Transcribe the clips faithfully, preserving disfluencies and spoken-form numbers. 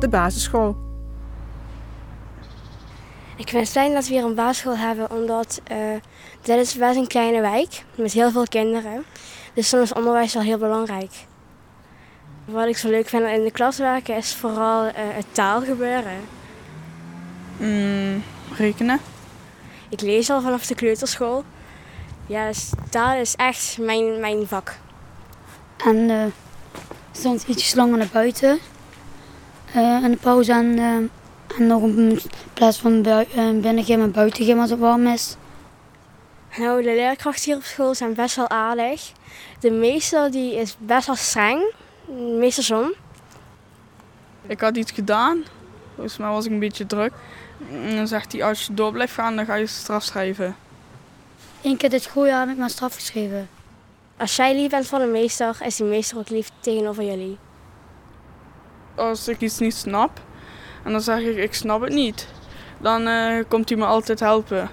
de basisschool. Ik vind het fijn dat we hier een basisschool hebben, omdat uh, dit is best een kleine wijk met heel veel kinderen. Dus dan is onderwijs wel heel belangrijk. Wat ik zo leuk vind in de klas werken is vooral uh, het taalgebeuren. Mm, rekenen. Ik lees al vanaf de kleuterschool. Ja, dus taal is echt mijn, mijn vak. En uh, soms ietsjes langer naar buiten. Uh, in de pauze en, uh, en nog in plaats van bui- uh, binnengym en buitengym als het warm is. Nou, de leerkrachten hier op school zijn best wel aardig. De meester die is best wel streng. Meester John. Ik had iets gedaan. Volgens mij was ik een beetje druk. En dan zegt hij, als je door blijft gaan, dan ga je straf schrijven. Eén keer dit schooljaar heb ik mijn straf geschreven. Als jij lief bent voor de meester, is die meester ook lief tegenover jullie. Als ik iets niet snap, en dan zeg ik, ik snap het niet, dan uh, komt hij me altijd helpen.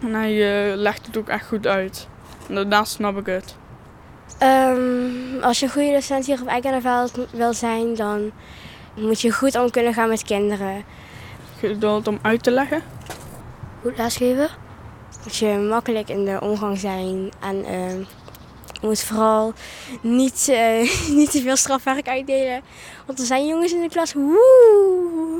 En hij uh, legt het ook echt goed uit. En daarna snap ik het. Um, als je een goede docent hier op Ekenervijld wil zijn, dan moet je goed om kunnen gaan met kinderen. Geduld om uit te leggen. Goed lesgeven. Moet je makkelijk in de omgang zijn en uh, moet vooral niet, uh, niet te veel strafwerk uitdelen. Want er zijn jongens in de klas, woe!